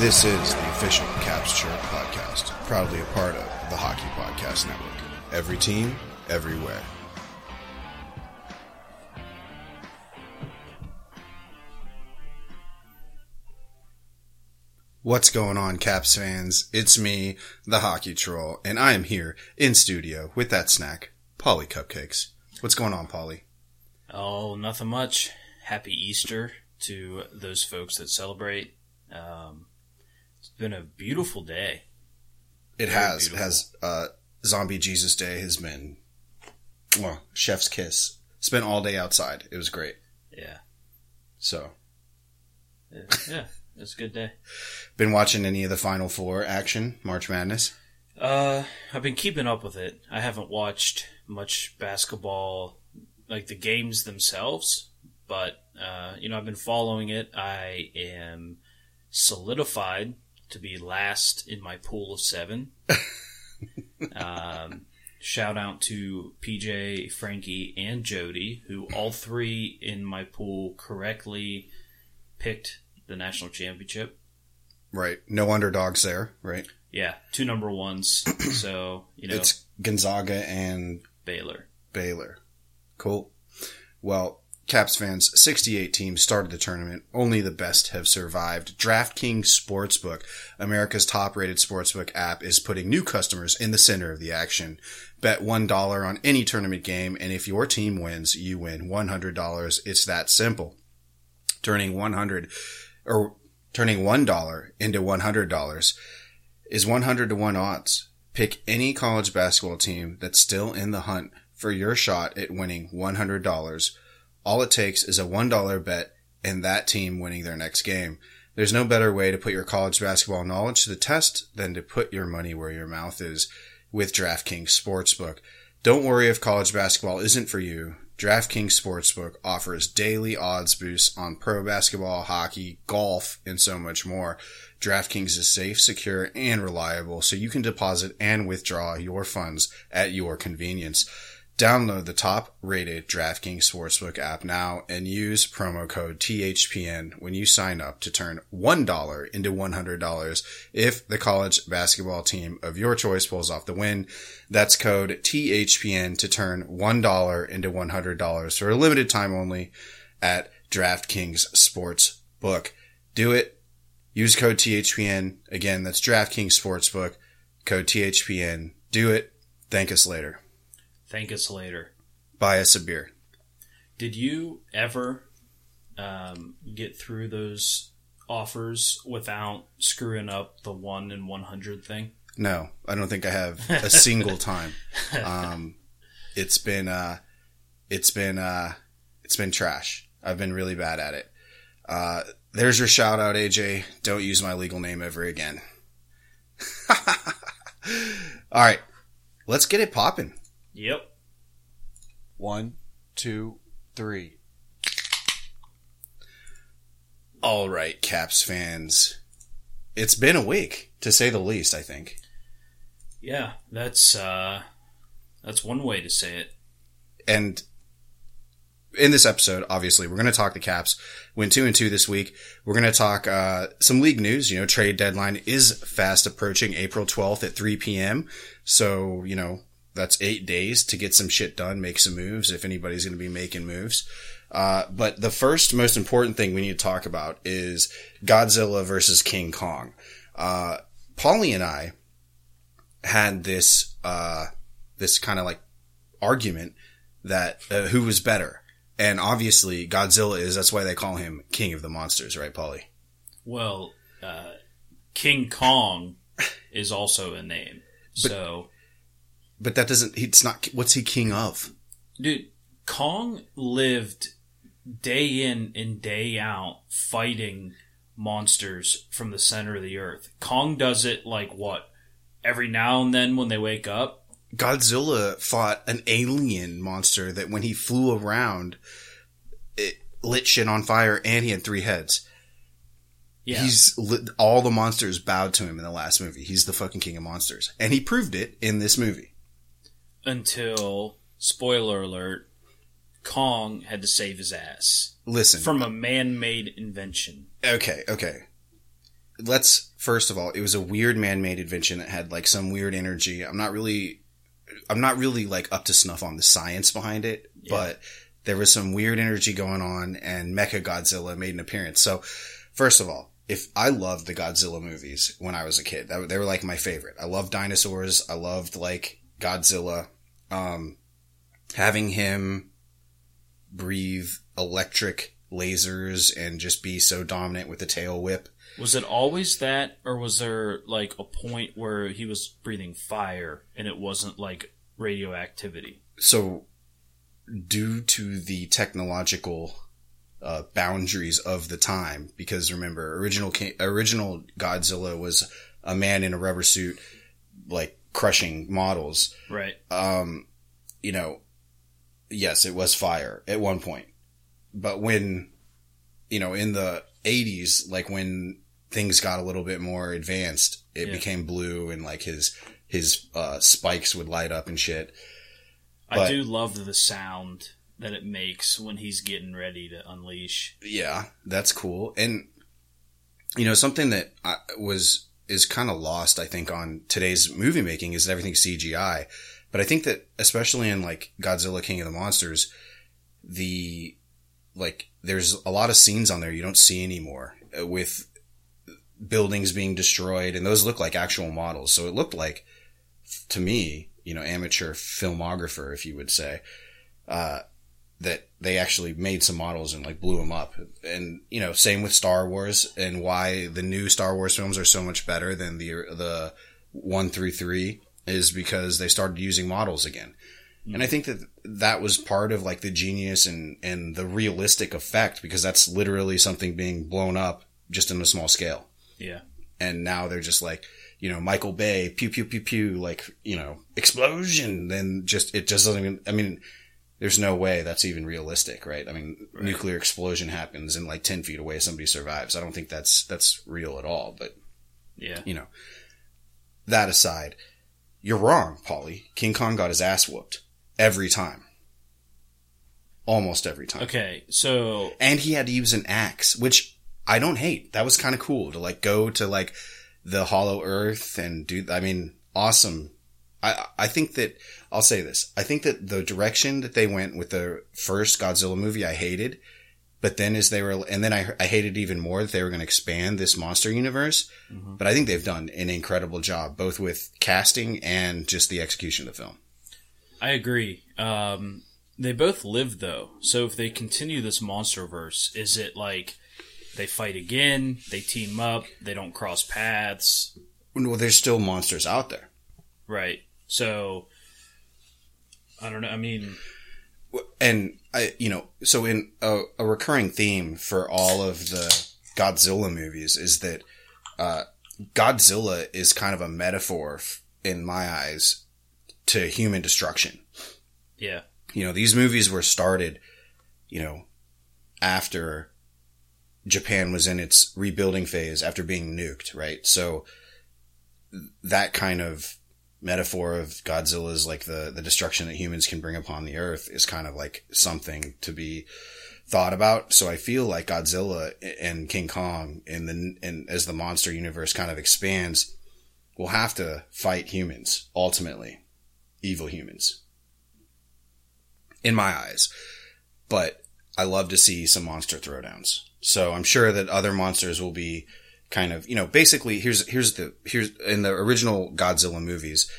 This is the official Caps Chirp podcast, proudly a part of the Hockey Podcast Network. Every team, everywhere. What's going on, Caps fans? It's me, the Hockey Troll, and I am here in studio with that snack, Polly Cupcakes. What's going on, Polly? Oh, nothing much. Happy Easter to those folks that celebrate. It's been a beautiful day. It has. Zombie Jesus Day has been, well, chef's kiss. Spent all day outside. It was great. Yeah. So. Yeah, it's a good day. Been watching any of the Final Four action, March Madness? I've been keeping up with it. I haven't watched much basketball, like the games themselves, but, I've been following it. I am solidified to be last in my pool of 7. Shout out to PJ, Frankie, and Jody, who all three in my pool correctly picked the national championship. Right. No underdogs there, right? Yeah. 2 number ones. So, It's Gonzaga and Baylor. Cool. Well, Caps fans, 68 teams started the tournament. Only the best have survived. DraftKings Sportsbook, America's top-rated sportsbook app, is putting new customers in the center of the action. Bet $1 on any tournament game, and if your team wins, you win $100. It's that simple. Turning $1 into $100 is 100-to-1 odds. Pick any college basketball team that's still in the hunt for your shot at winning $100. All it takes is a $1 bet and that team winning their next game. There's no better way to put your college basketball knowledge to the test than to put your money where your mouth is with DraftKings Sportsbook. Don't worry if college basketball isn't for you. DraftKings Sportsbook offers daily odds boosts on pro basketball, hockey, golf, and so much more. DraftKings is safe, secure, and reliable, so you can deposit and withdraw your funds at your convenience. Download the top-rated DraftKings Sportsbook app now and use promo code THPN when you sign up to turn $1 into $100 if the college basketball team of your choice pulls off the win. That's code THPN to turn $1 into $100 for a limited time only at DraftKings Sportsbook. Do it. Use code THPN. Again, that's DraftKings Sportsbook. Code THPN. Do it. Thank us later. Thank us later. Buy us a beer. Did you ever get through those offers without screwing up the 1 in 100 thing? No, I don't think I have a single time. It's been trash. I've been really bad at it. There's your shout out, AJ. Don't use my legal name ever again. All right, let's get it popping. Yep. 1, 2, 3. All right, Caps fans. It's been a week, to say the least, I think. Yeah, that's one way to say it. And in this episode, obviously, we're going to talk the Caps. Went 2-2 this week. We're going to talk some league news. Trade deadline is fast approaching, April 12th at 3 p.m. So, that's 8 days to get some shit done, make some moves, if anybody's going to be making moves. But the first most important thing we need to talk about is Godzilla versus King Kong. Paulie and I had this kind of like argument that who was better. And obviously Godzilla is, that's why they call him King of the Monsters, right, Paulie? Well, King Kong is also a name, so... But that doesn't... It's not... What's he king of? Dude, Kong lived day in and day out fighting monsters from the center of the earth. Kong does it like what? Every now and then when they wake up? Godzilla fought an alien monster that when he flew around, it lit shit on fire and he had 3 heads. Yeah. All the monsters bowed to him in the last movie. He's the fucking king of monsters. And he proved it in this movie. Until, spoiler alert, Kong had to save his ass. Listen. From a man-made invention. Okay. let's, first of all, it was a weird man-made invention that had like some weird energy. I'm not really like up to snuff on the science behind it, yeah. But there was some weird energy going on, and Mecha Godzilla made an appearance. So first of all, I loved the Godzilla movies when I was a kid. They were like my favorite. I loved dinosaurs. I loved like Godzilla. Having him breathe electric lasers and just be so dominant with the tail whip. Was it always that, or was there like a point where he was breathing fire and it wasn't like radioactivity? So due to the technological boundaries of the time, because remember, original Godzilla was a man in a rubber suit, like crushing models. Right. You know, yes, it was fire at one point. But when, you know, in the 80s, like when things got a little bit more advanced, it yeah. became blue, and like his spikes would light up and shit. But I do love the sound that it makes when he's getting ready to unleash. Yeah, that's cool. And, you know, something that is kind of lost, I think, on today's movie making is everything's CGI. But I think that especially in like Godzilla King of the Monsters, there's a lot of scenes on there you don't see anymore with buildings being destroyed, and those look like actual models. So it looked like, to me, you know, amateur filmographer, if you would say, that they actually made some models and like blew them up. And, you know, same with Star Wars, and why the new Star Wars films are so much better than the 1 through 3 is because they started using models again. And I think that was part of like the genius and the realistic effect, because that's literally something being blown up just in a small scale. Yeah. And now they're just like, you know, Michael Bay, pew, pew, pew, pew, like, you know, explosion. Then it just doesn't even, I mean, there's no way that's even realistic, right? I mean, right. Nuclear explosion happens and like 10 feet away, somebody survives. I don't think that's real at all, but yeah, you know, that aside, you're wrong, Paulie. King Kong got his ass whooped. Every time. Almost every time. Okay, so... And he had to use an axe, which I don't hate. That was kind of cool to, like, go to, like, the Hollow Earth and do... I mean, awesome. I think that... I'll say this. I think that the direction that they went with the first Godzilla movie I hated, but then as they were... And then I hated even more that they were going to expand this monster universe. Mm-hmm. But I think they've done an incredible job, both with casting and just the execution of the film. I agree. They both live, though. So if they continue this monsterverse, is it like they fight again, they team up, they don't cross paths? Well, there's still monsters out there. Right. So, I don't know. I mean... And, so in a recurring theme for all of the Godzilla movies is that Godzilla is kind of a metaphor, in my eyes, to human destruction. Yeah. You know, these movies were started, you know, after Japan was in its rebuilding phase after being nuked, right? So that kind of metaphor of Godzilla's like the destruction that humans can bring upon the earth is kind of like something to be thought about. So I feel like Godzilla and King Kong and as the monster universe kind of expands, will have to fight humans ultimately. Evil humans, in my eyes. But I love to see some monster throwdowns. So I'm sure that other monsters will be kind of, you know, basically here's in the original Godzilla movies,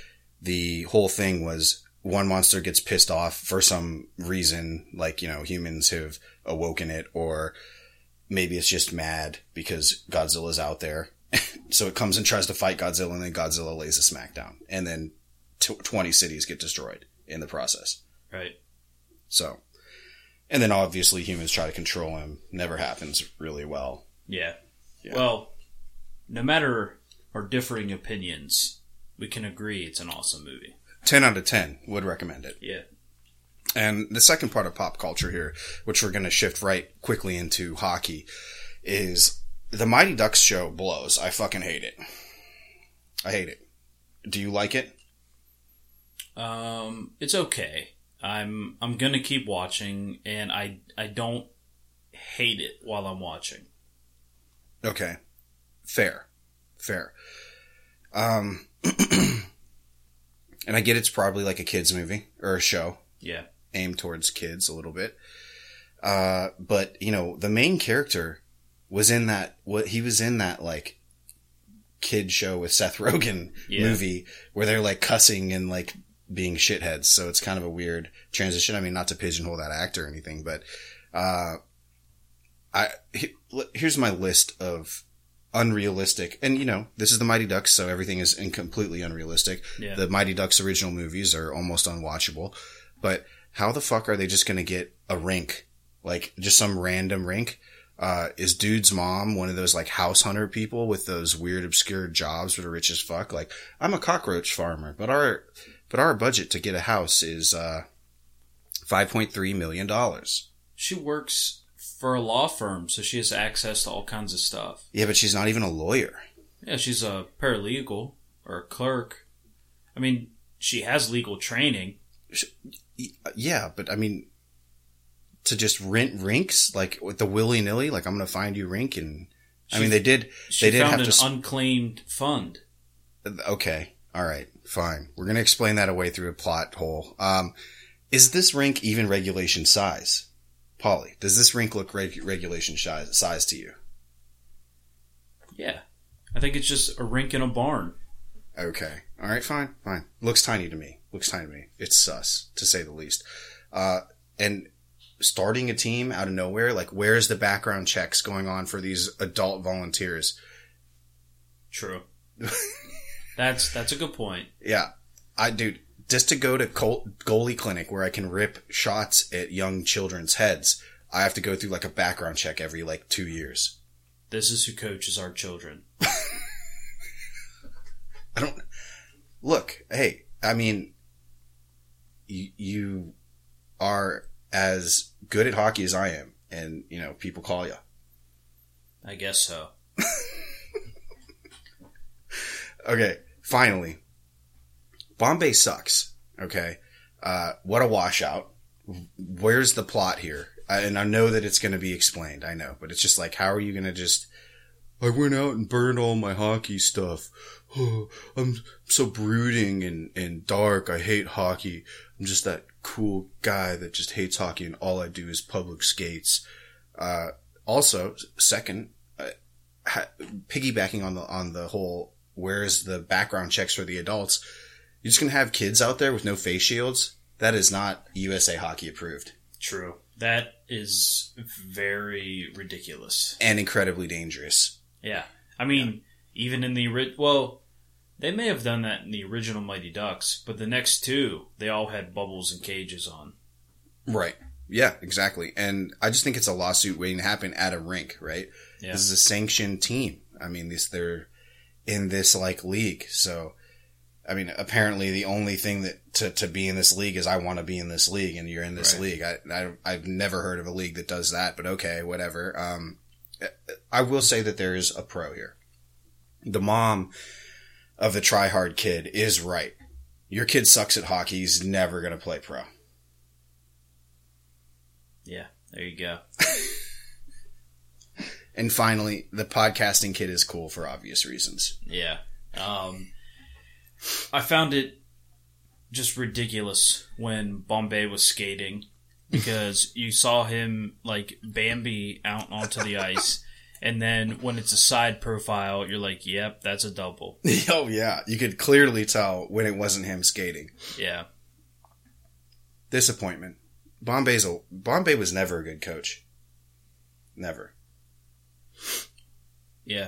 the whole thing was one monster gets pissed off for some reason, like, you know, humans have awoken it, or maybe it's just mad because Godzilla's out there. So it comes and tries to fight Godzilla, and then Godzilla lays a smackdown, and then 20 cities get destroyed in the process. Right. So, and then obviously humans try to control him. Never happens really well. Yeah. Well, no matter our differing opinions, we can agree it's an awesome movie. 10 out of 10. Would recommend it. Yeah. And the second part of pop culture here, which we're going to shift right quickly into hockey, is the Mighty Ducks show blows. I fucking hate it. I hate it. Do you like it? It's okay. I'm gonna keep watching, and I don't hate it while I'm watching. Okay. Fair. fair. And I get it's probably like a kids movie or a show. Yeah. Aimed towards kids a little bit. But, you know, the main character was in that, like, kid show with Seth Rogen movie where they're, like, cussing and, like, being shitheads. So it's kind of a weird transition. I mean, not to pigeonhole that actor or anything, but, here's my list of unrealistic, and, you know, this is the Mighty Ducks, so everything is completely unrealistic. Yeah. The Mighty Ducks original movies are almost unwatchable, but how the fuck are they just going to get a rink? Like, just some random rink. Is dude's mom one of those, like, house hunter people with those weird, obscure jobs that are rich as fuck? Like, I'm a cockroach farmer, but our budget to get a house is $5.3 million. She works for a law firm, so she has access to all kinds of stuff. Yeah, but she's not even a lawyer. Yeah, she's a paralegal or a clerk. I mean, she has legal training. Yeah, but I mean, to just rent rinks, like, with the willy-nilly, like, I'm going to find you rink, and I mean, they did have to unclaimed fund. Okay. All right. Fine. We're going to explain that away through a plot hole. Is this rink even regulation size? Polly, does this rink look regulation size to you? Yeah. I think it's just a rink in a barn. Okay. All right. Fine. Looks tiny to me. It's sus, to say the least. And starting a team out of nowhere, like, where's the background checks going on for these adult volunteers? True. That's a good point. Yeah. Just to go to goalie clinic where I can rip shots at young children's heads, I have to go through, like, a background check every, like, 2 years. This is who coaches our children. Look, hey, I mean, you are as good at hockey as I am, and, you know, people call you. I guess so. Okay, finally. Bombay sucks, okay? What a washout. Where's the plot here? And I know that it's going to be explained, I know, but it's just like, how are you going to just... I went out and burned all my hockey stuff. Oh, I'm so brooding and dark. I hate hockey. I'm just that cool guy that just hates hockey, and all I do is public skates. Also, second, piggybacking on the whole, where's the background checks for the adults? You're just going to have kids out there with no face shields? That is not USA Hockey approved. True. That is very ridiculous. And incredibly dangerous. Yeah. I mean, even in the... Well, they may have done that in the original Mighty Ducks, but the next two, they all had bubbles and cages on. Right. Yeah, exactly. And I just think it's a lawsuit waiting to happen at a rink, right? Yeah. This is a sanctioned team. I mean, they're in this, like, league, so... I mean, apparently the only thing that to be in this league is I want to be in this league, and you're in this league. I've never heard of a league that does that, but okay, whatever. I will say that there is a pro here. The mom of the try-hard kid is right. Your kid sucks at hockey. He's never going to play pro. Yeah, there you go. And finally, the podcasting kid is cool for obvious reasons. Yeah. I found it just ridiculous when Bombay was skating, because you saw him, like, Bambi out onto the ice, and then when it's a side profile, you're like, yep, that's a double. Oh, yeah. You could clearly tell when it wasn't him skating. Yeah. Disappointment. Bombay was never a good coach. Never. Yeah.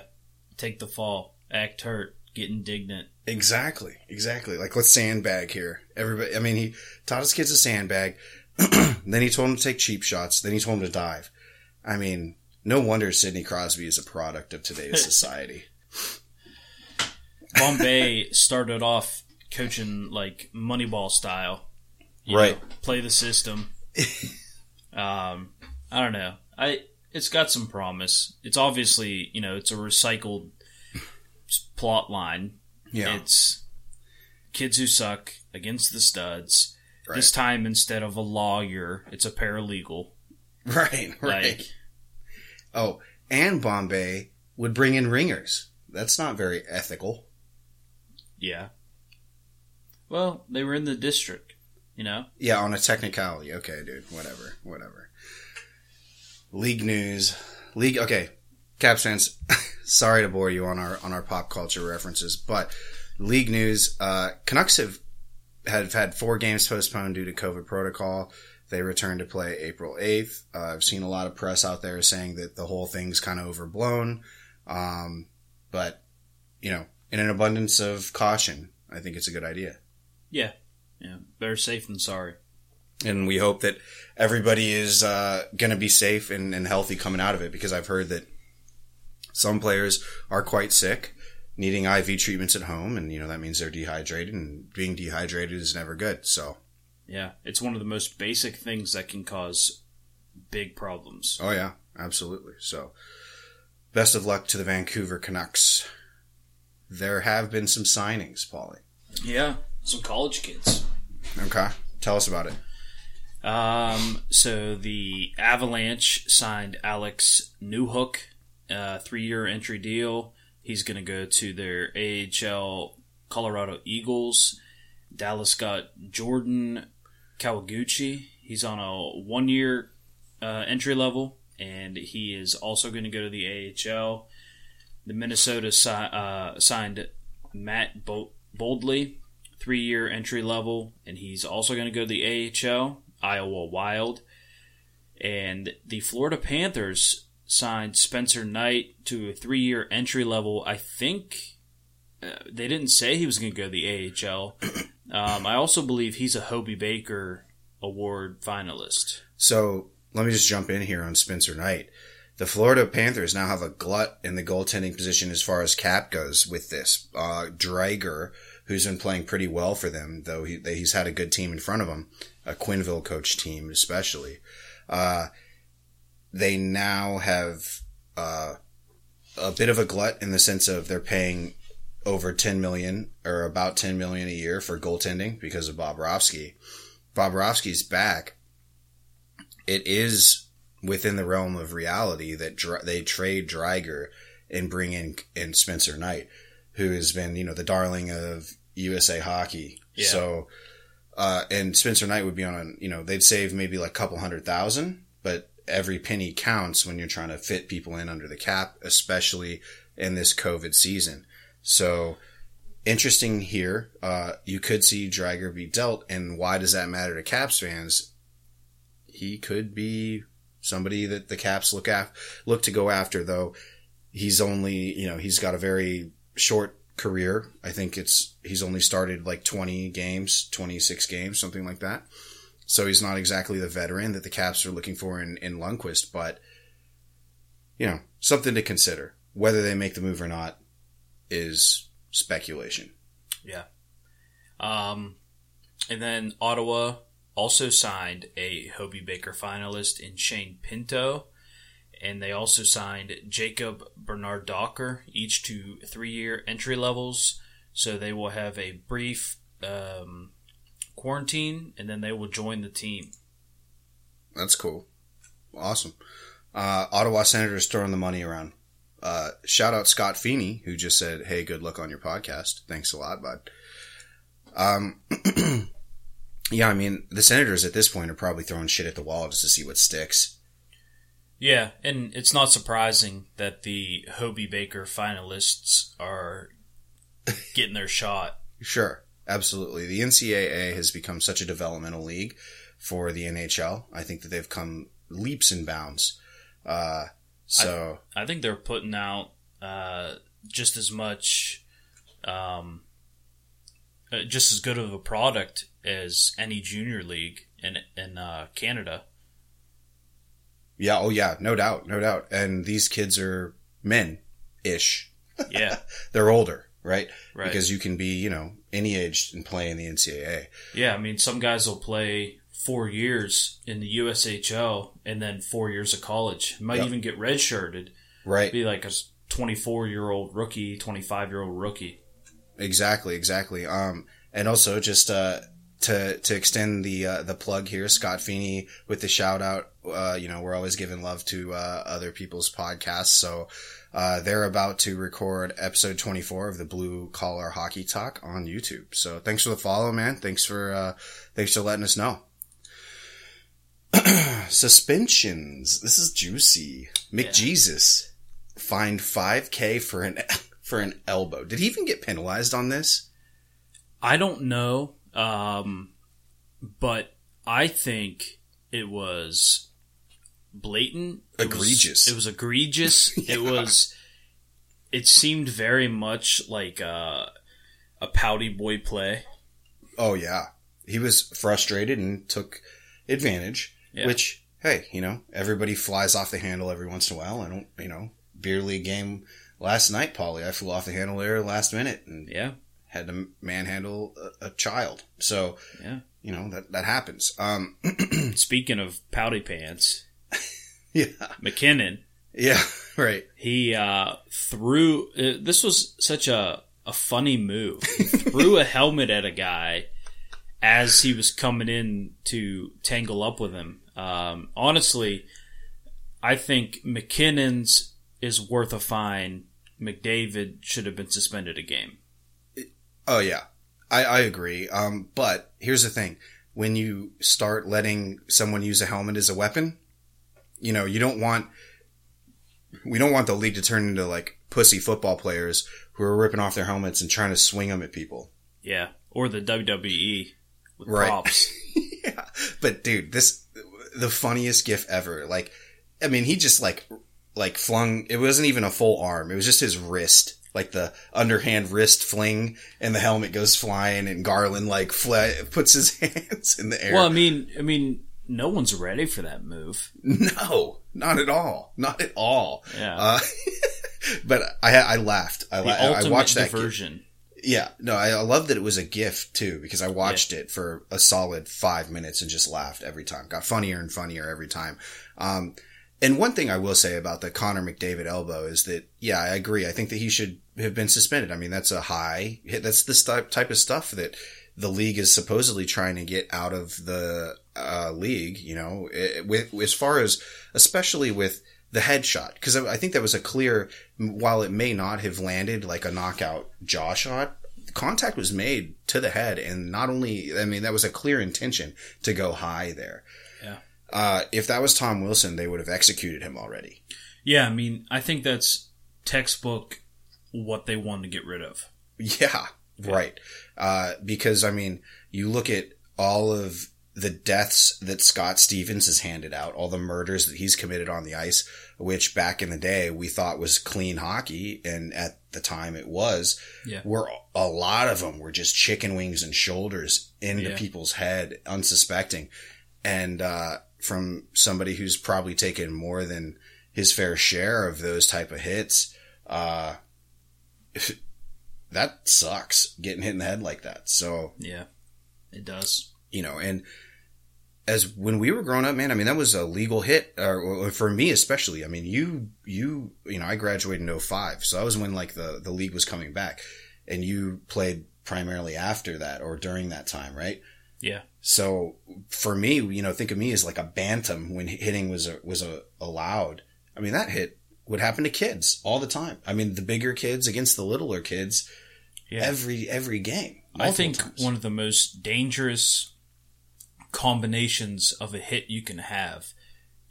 Take the fall. Act hurt. Get indignant. Exactly. Like, let's sandbag here. Everybody. I mean, he taught his kids to sandbag. Then he told them to take cheap shots. Then he told them to dive. I mean, no wonder Sidney Crosby is a product of today's society. Bombay started off coaching, like, Moneyball style. You know, play the system. I don't know. It's got some promise. It's obviously, you know, it's a recycled plot line. Yeah. It's kids who suck against the studs. Right. This time, instead of a lawyer, it's a paralegal. Right. Like, and Bombay would bring in ringers. That's not very ethical. Yeah. Well, they were in the district, you know? Yeah, on a technicality. Okay, dude. Whatever. League news. Okay. Caps fans, sorry to bore you on our pop culture references, but league news. Canucks have had 4 games postponed due to COVID protocol. They return to play April 8th. I've seen a lot of press out there saying that the whole thing's kind of overblown. But, you know, in an abundance of caution, I think it's a good idea. Yeah. Better safe than sorry. And we hope that everybody is going to be safe and healthy coming out of it, because I've heard that some players are quite sick, needing IV treatments at home, and, you know, that means they're dehydrated, and being dehydrated is never good, so... Yeah, it's one of the most basic things that can cause big problems. Oh, yeah, absolutely. So, best of luck to the Vancouver Canucks. There have been some signings, Paulie. Yeah, some college kids. Okay, tell us about it. So, the Avalanche signed Alex Newhook, 3-year entry deal. He's going to go to their AHL Colorado Eagles. Dallas got Jordan Kawaguchi. He's on a 1-year entry level, and he is also going to go to the AHL. The Minnesota signed Matt Boldly, 3-year entry level, and he's also going to go to the AHL, Iowa Wild. And the Florida Panthers signed Spencer Knight to a 3-year entry level. I think they didn't say he was going to go to the AHL. I also believe he's a Hobey Baker Award finalist. So let me just jump in here on Spencer Knight. The Florida Panthers now have a glut in the goaltending position as far as cap goes with this. Driedger, who's been playing pretty well for them, though he's had a good team in front of him, a Quinville coach team especially. They now have a bit of a glut in the sense of they're paying over $10 million or about $10 million a year for goaltending because of Bobrovsky. Bobrovsky's back. It is within the realm of reality that they trade Driedger and bring in Spencer Knight, who has been, you know, the darling of USA Hockey. Yeah. So, and Spencer Knight would be on, you know, they'd save maybe like a couple $100,000, but every penny counts when you're trying to fit people in under the cap, especially in this COVID season. So, interesting here. You could see Driedger be dealt, and why does that matter to Caps fans? He could be somebody that the Caps look to go after, though he's only, you know, he's got a very short career. I think he's only started like 20 games, 26 games, something like that. So he's not exactly the veteran that the Caps are looking for in Lundqvist, but, you know, something to consider. Whether they make the move or not is speculation. Yeah. And then Ottawa also signed a Hobey Baker finalist in Shane Pinto, and they also signed Jacob Bernard-Docker, each to 3-year entry levels. So they will have a brief quarantine, and then they will join the team. That's cool. Awesome. Ottawa Senators throwing the money around. Shout out Scott Feeney, who just said, "Hey, good luck on your podcast. Thanks a lot, bud." Yeah, I mean, the Senators at this point are probably throwing shit at the wall just to see what sticks. Yeah, and it's not surprising that the Hobey Baker finalists are getting their shot. Sure, absolutely. The NCAA has become such a developmental league for the NHL. I think that they've come leaps and bounds. So I think they're putting out just as much, just as good of a product as any junior league in Canada. Yeah. Oh, yeah. No doubt. And these kids are men-ish. Yeah. They're older, right? Because you can be, you know, any age and play in the NCAA. Yeah. I mean, some guys will play 4 years in the USHL and then 4 years of college. Might even get redshirted. Right. Be like a 24-year-old rookie, 25-year-old rookie. Exactly. And also just to extend the plug here, Scott Feeney with the shout out. You know, we're always giving love to other people's podcasts. So they're about to record episode 24 of the Blue Collar Hockey Talk on YouTube. So thanks for the follow, man. Thanks for letting us know. Suspensions. This is juicy. McJesus fined $5,000 for an elbow. Did he even get penalized on this? I don't know. But I think it was blatant. Egregious. It was egregious. Yeah. It seemed very much like a pouty boy play. Oh, yeah. He was frustrated and took advantage, which, hey, you know, everybody flies off the handle every once in a while. I don't, you know, beer league game last night, Polly, I flew off the handle there last minute and had to manhandle a child. So, you know, that happens. Speaking of pouty pants. McKinnon. Yeah, right. He threw, this was such a funny move. He threw a helmet at a guy as he was coming in to tangle up with him. Honestly, I think McKinnon's is worth a fine. McDavid should have been suspended a game. Oh, yeah. I agree. But here's the thing. When you start letting someone use a helmet as a weapon, you know, we don't want the league to turn into like pussy football players who are ripping off their helmets and trying to swing them at people. Yeah. Or the WWE. With props. Yeah. But dude, the funniest gif ever. Like, I mean, he just like flung, it wasn't even a full arm. It was just his wrist, like the underhand wrist fling, and the helmet goes flying, and Garland puts his hands in the air. Well, I mean, no one's ready for that move. No, not at all. Not at all. Yeah. But I laughed. I watched that diversion. Yeah, no, I love that it was a gift too, because I watched it for a solid 5 minutes and just laughed every time. Got funnier and funnier every time. And one thing I will say about the Connor McDavid elbow is that, yeah, I agree. I think that he should have been suspended. I mean, that's a high hit. That's this type of stuff that the league is supposedly trying to get out of the league, you know, as far as, especially with the headshot, because I think that was a clear, while it may not have landed like a knockout jaw shot, contact was made to the head. And not only, I mean, that was a clear intention to go high there. Yeah. If that was Tom Wilson, they would have executed him already. Yeah. I mean, I think that's textbook what they wanted to get rid of. Yeah. Right. Because, I mean, you look at all of the deaths that Scott Stevens has handed out, all the murders that he's committed on the ice, which back in the day we thought was clean hockey, and at the time it was, were a lot of them were just chicken wings and shoulders into people's head, unsuspecting. And from somebody who's probably taken more than his fair share of those type of hits, that sucks, getting hit in the head like that. So yeah, it does. You know, and as when we were growing up, man, I mean, that was a legal hit, or for me especially. I mean, you know, I graduated in 2005, so that was when like the league was coming back, and you played primarily after that or during that time, right? Yeah. So for me, you know, think of me as like a bantam when hitting was allowed. I mean, that hit would happen to kids all the time. I mean, the bigger kids against the littler kids, every game. I think one of the most dangerous combinations of a hit you can have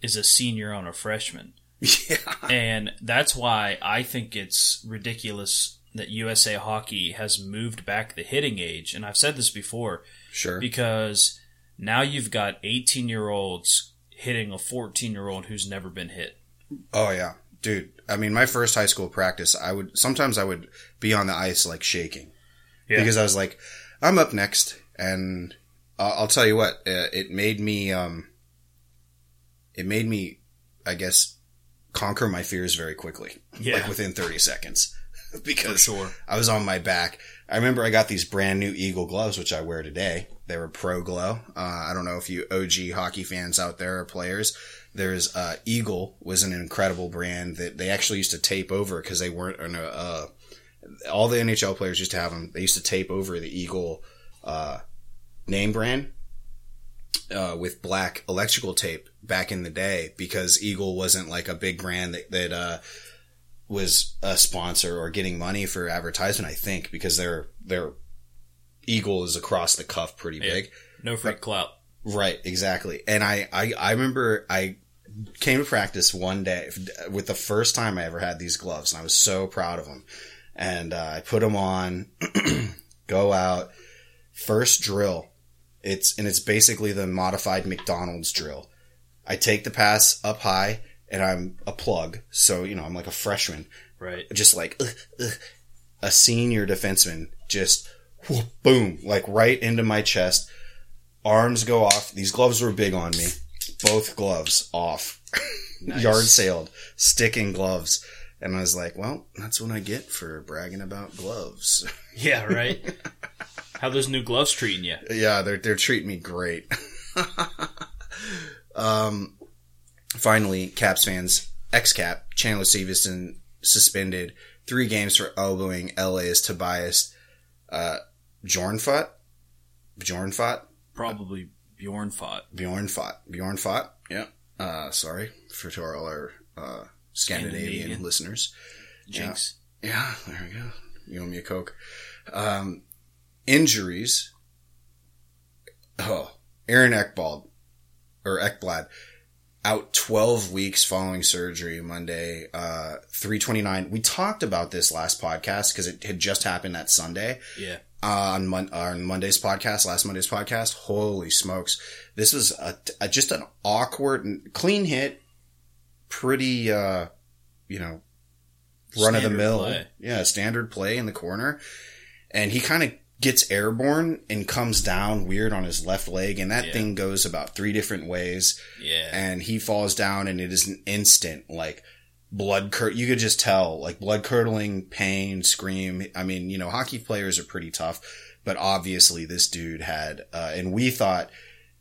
is a senior on a freshman. Yeah. And that's why I think it's ridiculous that USA Hockey has moved back the hitting age. And I've said this before. Sure. Because now you've got 18-year-olds hitting a 14-year-old who's never been hit. Oh, yeah. Dude, I mean, my first high school practice, I would be on the ice like shaking, because I was like, I'm up next, and I'll tell you what, it made me, I guess, conquer my fears very quickly, like within 30 seconds, because I was on my back. I remember I got these brand new Eagle gloves, which I wear today. They were Pro Glow. I don't know if you OG hockey fans out there are players. There's Eagle was an incredible brand that they actually used to tape over because they weren't all the NHL players used to have them. They used to tape over the Eagle name brand with black electrical tape back in the day, because Eagle wasn't like a big brand that was a sponsor or getting money for advertisement, I think, because their Eagle is across the cuff pretty big. No freak clout. Right, exactly. And I remember I came to practice one day with the first time I ever had these gloves, and I was so proud of them. And I put them on, go out, first drill. It's basically the modified McDonald's drill. I take the pass up high, and I'm a plug. So, I'm like a freshman. Right. Just like a senior defenseman just whoop, boom, like right into my chest. Arms go off. These gloves were big on me. Both gloves off. Nice. Yard sailed. Sticking gloves. And I was like, well, that's what I get for bragging about gloves. Yeah, right? How those new gloves treating you? Yeah, they're treating me great. Finally, Caps fans, ex-Cap, Chandler Severson suspended 3 games for elbowing LA's Tobias Bjornfot? Probably Bjornfot. Bjornfot. Yeah. Sorry for to all our Scandinavian listeners. Jinx. Yeah. There we go. You owe me a Coke. Injuries. Oh, Aaron Ekblad, out 12 weeks following surgery Monday, 3/29. We talked about this last podcast because it had just happened that Sunday. Yeah. On Monday's podcast, last Monday's podcast. Holy smokes. This was just an awkward and clean hit, pretty, run of the mill. Play. Yeah, standard play in the corner. And he kind of gets airborne and comes down weird on his left leg. And that thing goes about 3 different ways. Yeah. And he falls down, and it is an instant, like, you could just tell, like, blood curdling, pain, scream. I mean, hockey players are pretty tough, but obviously this dude had, and we thought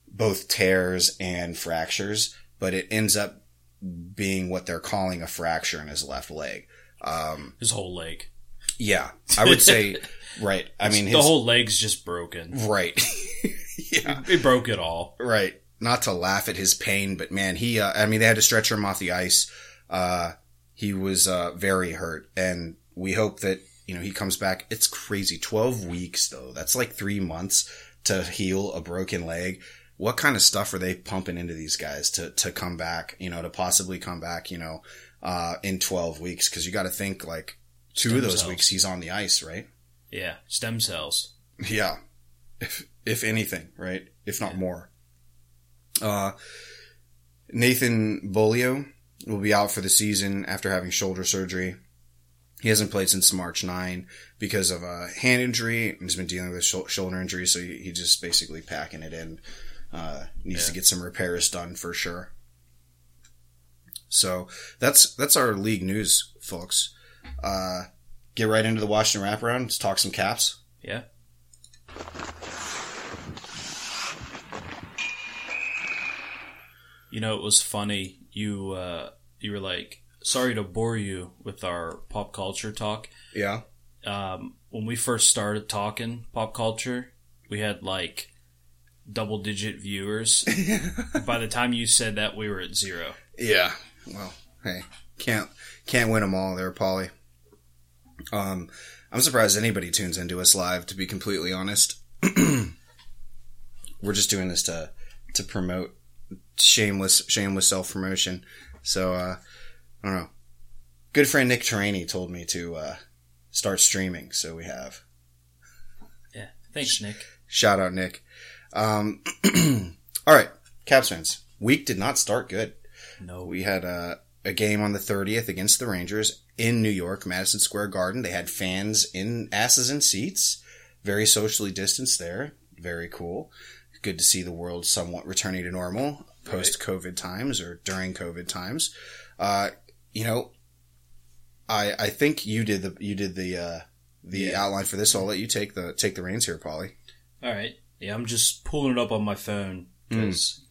both tears and fractures, but it ends up being what they're calling a fracture in his left leg. His whole leg. Yeah, I would say, right. I mean, the whole leg's just broken. Right. Yeah. He broke it all. Right. Not to laugh at his pain, but man, they had to stretch him off the ice. He was very hurt, and we hope that he comes back. It's crazy. 12 weeks though. That's like 3 months to heal a broken leg. What kind of stuff are they pumping into these guys to come back? To possibly come back. In 12 weeks, because you got to think like 2 of those weeks he's on the ice, right? Yeah, stem cells. Yeah, if anything, right? If not more. Nathan Bolio will be out for the season after having shoulder surgery. He hasn't played since March 9 because of a hand injury. He's been dealing with shoulder injury, so he's just basically packing it in. Needs to get some repairs done for sure. So that's our league news, folks. Get right into the Washington wraparound. Let's talk some Caps. Yeah. It was funny. You were like, sorry to bore you with our pop culture talk. Yeah. When we first started talking pop culture, we had like double-digit viewers. By the time you said that, we were at 0. Yeah. Well, hey, can't win them all there, Polly. I'm surprised anybody tunes into us live, to be completely honest. We're just doing this to promote. Shameless self-promotion. So, I don't know. Good friend Nick Terraney told me to start streaming, so we have. Yeah, thanks, Nick. Shout out, Nick. All right, Caps fans. Week did not start good. No. We had a game on the 30th against the Rangers in New York, Madison Square Garden. They had fans in asses in seats. Very socially distanced there. Very cool. Good to see the world somewhat returning to normal post-COVID times or during COVID times. I think you did the outline for this. So I'll let you take the reins here, Polly. All right. Yeah, I'm just pulling it up on my phone because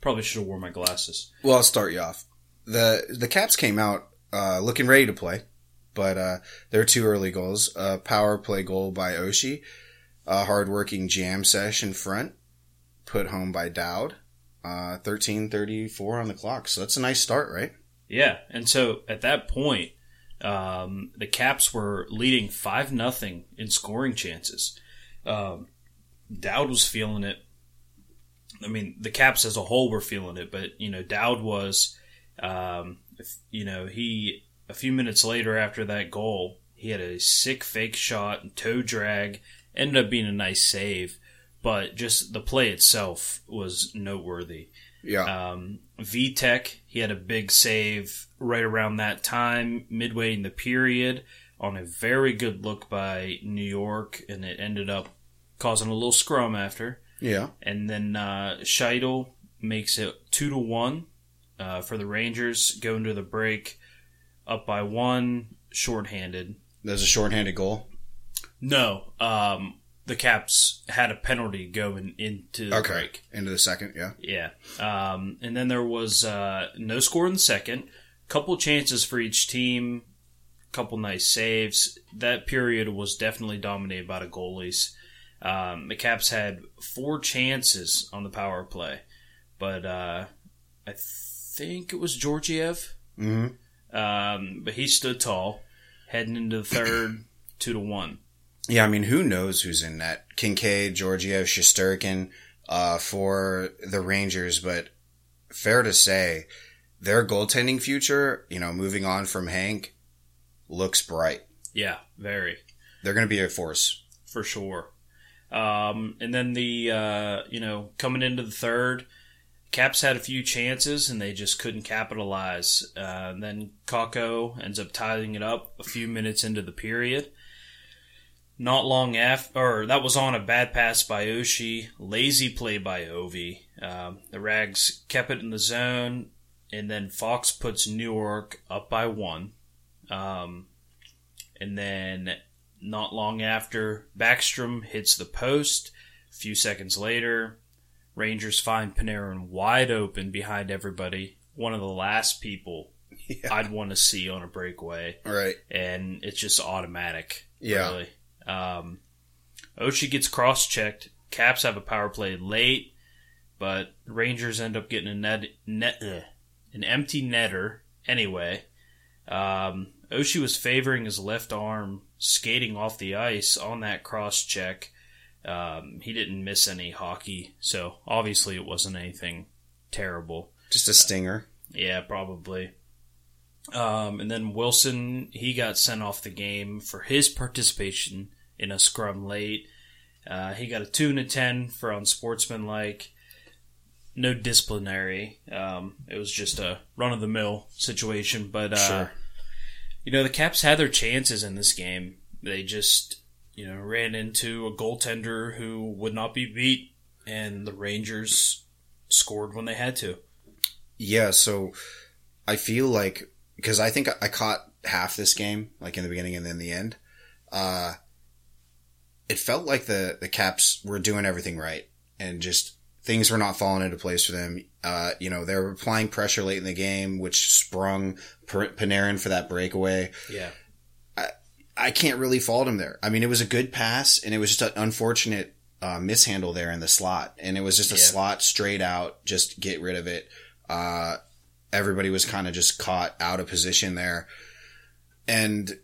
probably should have worn my glasses. Well, I'll start you off. The Caps came out looking ready to play, but there are 2 early goals. A power play goal by Oshie. A hardworking jam sesh in front, put home by Dowd. 13:34 on the clock, so that's a nice start, right? Yeah, and so at that point, the Caps were leading 5-0 in scoring chances. Dowd was feeling it. I mean, the Caps as a whole were feeling it, but, you know, Dowd was, he, a few minutes later after that goal, he had a sick fake shot and toe drag, ended up being a nice save, but just the play itself was noteworthy. Yeah. Vitek, he had a big save right around that time, midway in the period, on a very good look by New York, and it ended up causing a little scrum after. Yeah. And then Scheidel makes it 2-1 for the Rangers, going to the break, up by one, shorthanded. That's a shorthanded goal? No. The Caps had a penalty going into the break. Into the second, yeah. Yeah. And then there was no score in the second. Couple chances for each team. Couple nice saves. That period was definitely dominated by the goalies. The Caps had 4 chances on the power play. But I think it was Georgiev. Mm-hmm. But he stood tall. Heading into the third, 2-1. Yeah, I mean, who knows who's in that? Kincaid, Georgiev, Shesterkin for the Rangers, but fair to say, their goaltending future, you know, moving on from Hank, looks bright. Yeah, very. They're going to be a force. For sure. And then coming into the third, Caps had a few chances, and they just couldn't capitalize. And then Kakko ends up tying it up a few minutes into the period. Not long after, or that was on a bad pass by Oshie, lazy play by Ovi. The Rags kept it in the zone, and then Fox puts Newark up by 1. And then not long after, Backstrom hits the post. A few seconds later, Rangers find Panarin wide open behind everybody. One of the last people I'd want to see on a breakaway. Right. And it's just automatic, really. Oshie gets cross-checked. Caps have a power play late, but Rangers end up getting an empty netter anyway. Oshie was favoring his left arm, skating off the ice on that cross-check. He didn't miss any hockey, so obviously it wasn't anything terrible. Just a stinger. Yeah, probably. And then Wilson, he got sent off the game for his participation in a scrum late. He got a 2 and a 10 for unsportsmanlike. No disciplinary. It was just a run-of-the-mill situation. But, sure. The Caps had their chances in this game. They just, ran into a goaltender who would not be beat, and the Rangers scored when they had to. Yeah, so I feel like, because I think I caught half this game, like in the beginning and then the end. It felt like the Caps were doing everything right, and just things were not falling into place for them. They were applying pressure late in the game, which sprung Panarin for that breakaway. Yeah. I can't really fault him there. I mean, it was a good pass, and it was just an unfortunate mishandle there in the slot. And it was just a slot straight out, just get rid of it. Everybody was kind of just caught out of position there. And,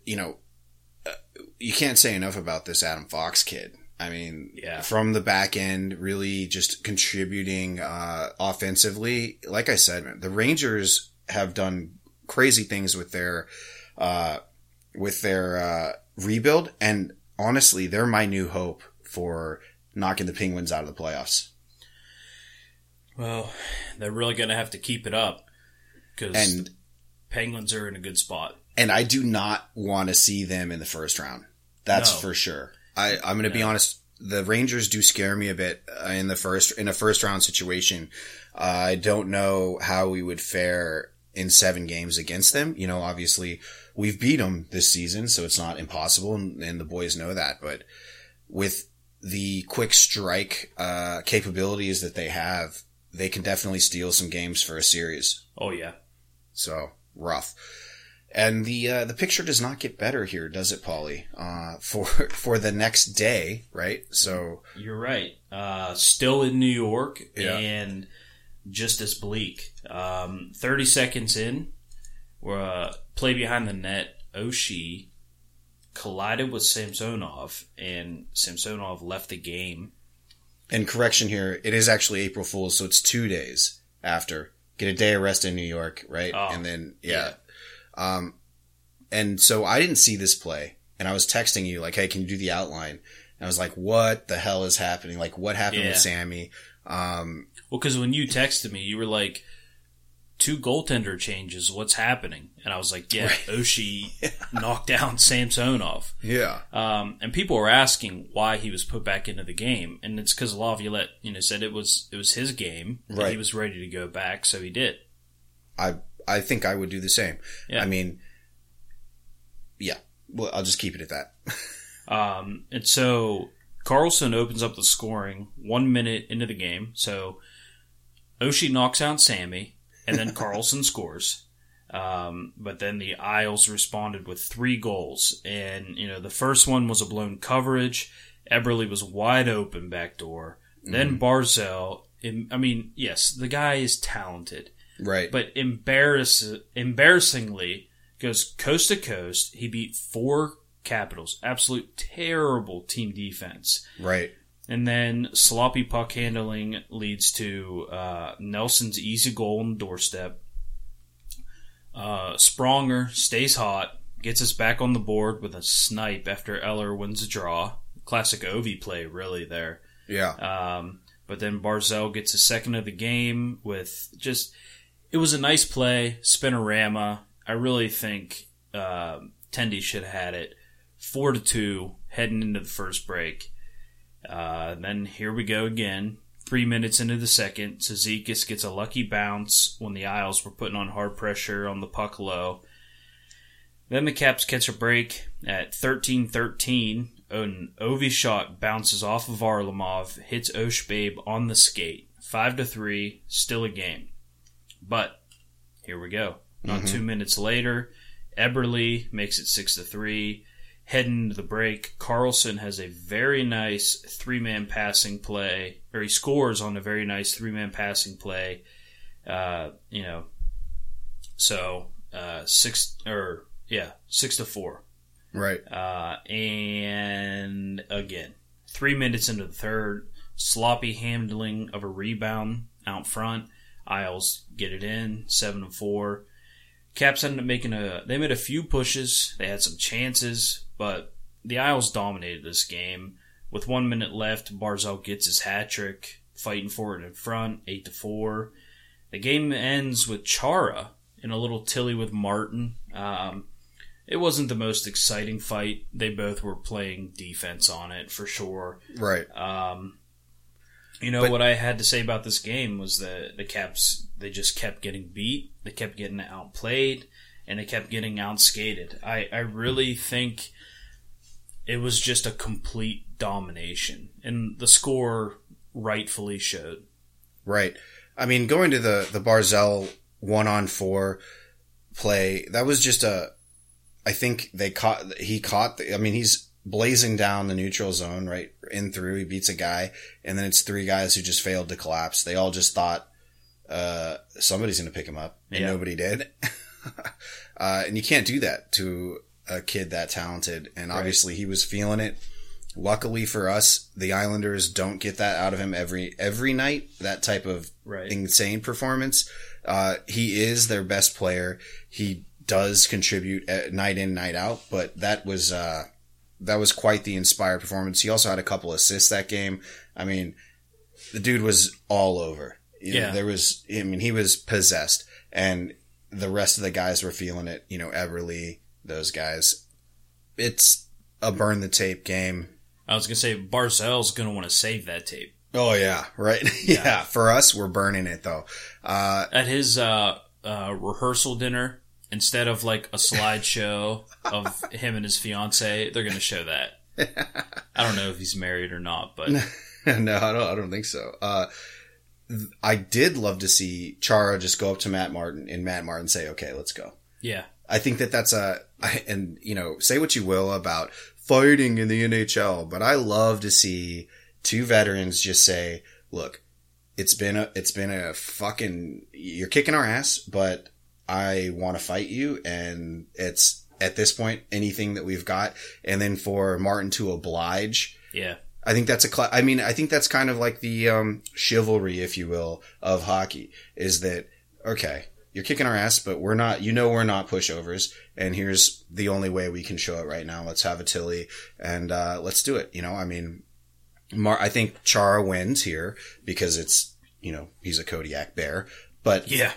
you can't say enough about this Adam Fox kid. I mean, from the back end, really just contributing offensively. Like I said, man, the Rangers have done crazy things with their rebuild. And honestly, they're my new hope for knocking the Penguins out of the playoffs. Well, they're really going to have to keep it up. Because the Penguins are in a good spot. And I do not want to see them in the first round. That's for sure. I'm going to be honest. The Rangers do scare me a bit in a first round situation. I don't know how we would fare in 7 games against them. Obviously we've beat them this season, so it's not impossible. And the boys know that. But with the quick strike capabilities that they have, they can definitely steal some games for a series. Oh, yeah. So, rough. And the picture does not get better here, does it, Paulie? For the next day, right? So you're right. Still in New York, yeah. And just as bleak. 30 seconds in, play behind the net. Oshie collided with Samsonov, and Samsonov left the game. And correction here, it is actually April Fool's, so it's 2 days after. Get a day of rest in New York, right? Oh, and then, yeah. And so I didn't see this play, and I was texting you like, hey, can you do the outline? And I was like, what the hell is happening? Like, what happened with Sammy? Well, because when you texted me, you were like, 2 goaltender changes, what's happening? And I was like, yeah, right. Oshie knocked down Samsonov. Yeah. And people were asking why he was put back into the game. And it's because Laviolette, said it was his game. Right. And he was ready to go back, so he did. I think I would do the same. Yeah. I mean, yeah. Well, I'll just keep it at that. And so Karlsson opens up the scoring 1 minute into the game. So Oshie knocks out Sammy. And then Karlsson scores. But then the Isles responded with 3 goals. And, the first one was a blown coverage. Eberle was wide open backdoor. Mm-hmm. Then Barzal. Yes, the guy is talented. Right. But embarrassingly goes coast to coast. He beat 4 Capitals. Absolute terrible team defense. Right. And then sloppy puck handling leads to Nelson's easy goal on the doorstep. Spronger stays hot, gets us back on the board with a snipe after Eller wins the draw. Classic Ovi play, really, there. Yeah. But then Barzal gets his second of the game with it was a nice play, spinorama. I really think Tendy should have had it. 4-2, heading into the first break. Then here we go again. 3 minutes into the second, Tzitzikis gets a lucky bounce when the Isles were putting on hard pressure on the puck low. Then the Caps catch a break at 13-13. An Ovi shot bounces off of Varlamov, hits Oshbabe on the skate. 5-3, still a game. But here we go. Not 2 minutes later, Eberle makes it 6-3. Heading into the break, Karlsson has a very nice three-man passing play, or he scores on a very nice three-man passing play. So 6-4. Right. And again, 3 minutes into the third, sloppy handling of a rebound out front. Isles get it in, 7-4. Caps ended up they made a few pushes. They had some chances, but the Isles dominated this game. With 1 minute left, Barzal gets his hat trick, fighting for it in front, 8-4. The game ends with Chara in a little tilly with Martin. It wasn't the most exciting fight. They both were playing defense on it for sure. Right. What I had to say about this game was that the Caps, they just kept getting beat, they kept getting outplayed, and they kept getting outskated. I really think it was just a complete domination, and the score rightfully showed. Right. I mean, going to the Barzal 1-on-4 play, that was just he's blazing down the neutral zone, right in through. He beats a guy, and then it's 3 guys who just failed to collapse. They all just thought somebody's going to pick him up, and nobody did. And you can't do that to a kid that talented. And obviously he was feeling it. Luckily for us, the Islanders don't get that out of him every night, that type of insane performance. He is their best player. He does contribute night in, night out, but that was quite the inspired performance. He also had a couple assists that game. I mean, the dude was all over. He was possessed, and the rest of the guys were feeling it. Eberle, those guys. It's a burn the tape game. I was going to say, Barzal's going to want to save that tape. Oh, yeah. Right. Yeah. For us, we're burning it, though. At his rehearsal dinner, instead of like a slideshow of him and his fiance, they're going to show that. I don't know if he's married or not, but. No, I don't think so. I did love to see Chara just go up to Matt Martin and Matt Martin say, okay, let's go. Yeah. I think that that's say what you will about fighting in the NHL, but I love to see two veterans just say, look, it's been a fucking, you're kicking our ass, but I want to fight you. And it's at this point, anything that we've got. And then for Martin to oblige. Yeah. I think that's I think that's kind of like the chivalry, if you will, of hockey, is that, okay, you're kicking our ass, but we're not, we're not pushovers. And here's the only way we can show it right now. Let's have a Tilly and let's do it. I think Chara wins here because it's, he's a Kodiak bear, but yeah,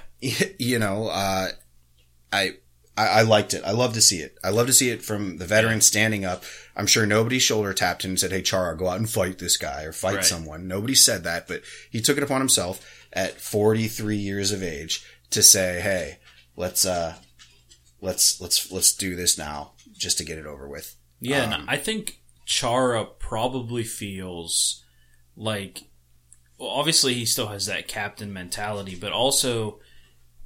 I liked it. I love to see it. I love to see it from the veteran standing up. I'm sure nobody shoulder tapped him and said, hey, Chara, go out and fight this guy or fight someone. Nobody said that, but he took it upon himself at 43 years of age to say, hey, let's do this now just to get it over with. Yeah. And I think Chara probably feels like, well, obviously he still has that captain mentality, but also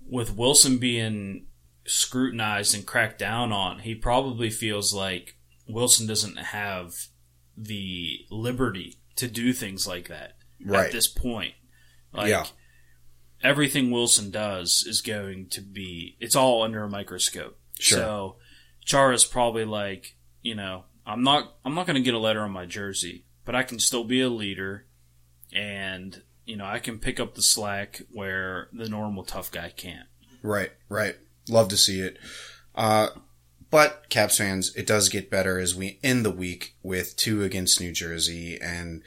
with Wilson being scrutinized and cracked down on, he probably feels like Wilson doesn't have the liberty to do things like that at this point. Like, everything Wilson does is going to be, it's all under a microscope. Sure. So Chara's probably like, I'm not going to get a letter on my jersey, but I can still be a leader, and I can pick up the slack where the normal tough guy can't. Right. Love to see it. But Caps fans, it does get better as we end the week with 2 against New Jersey, and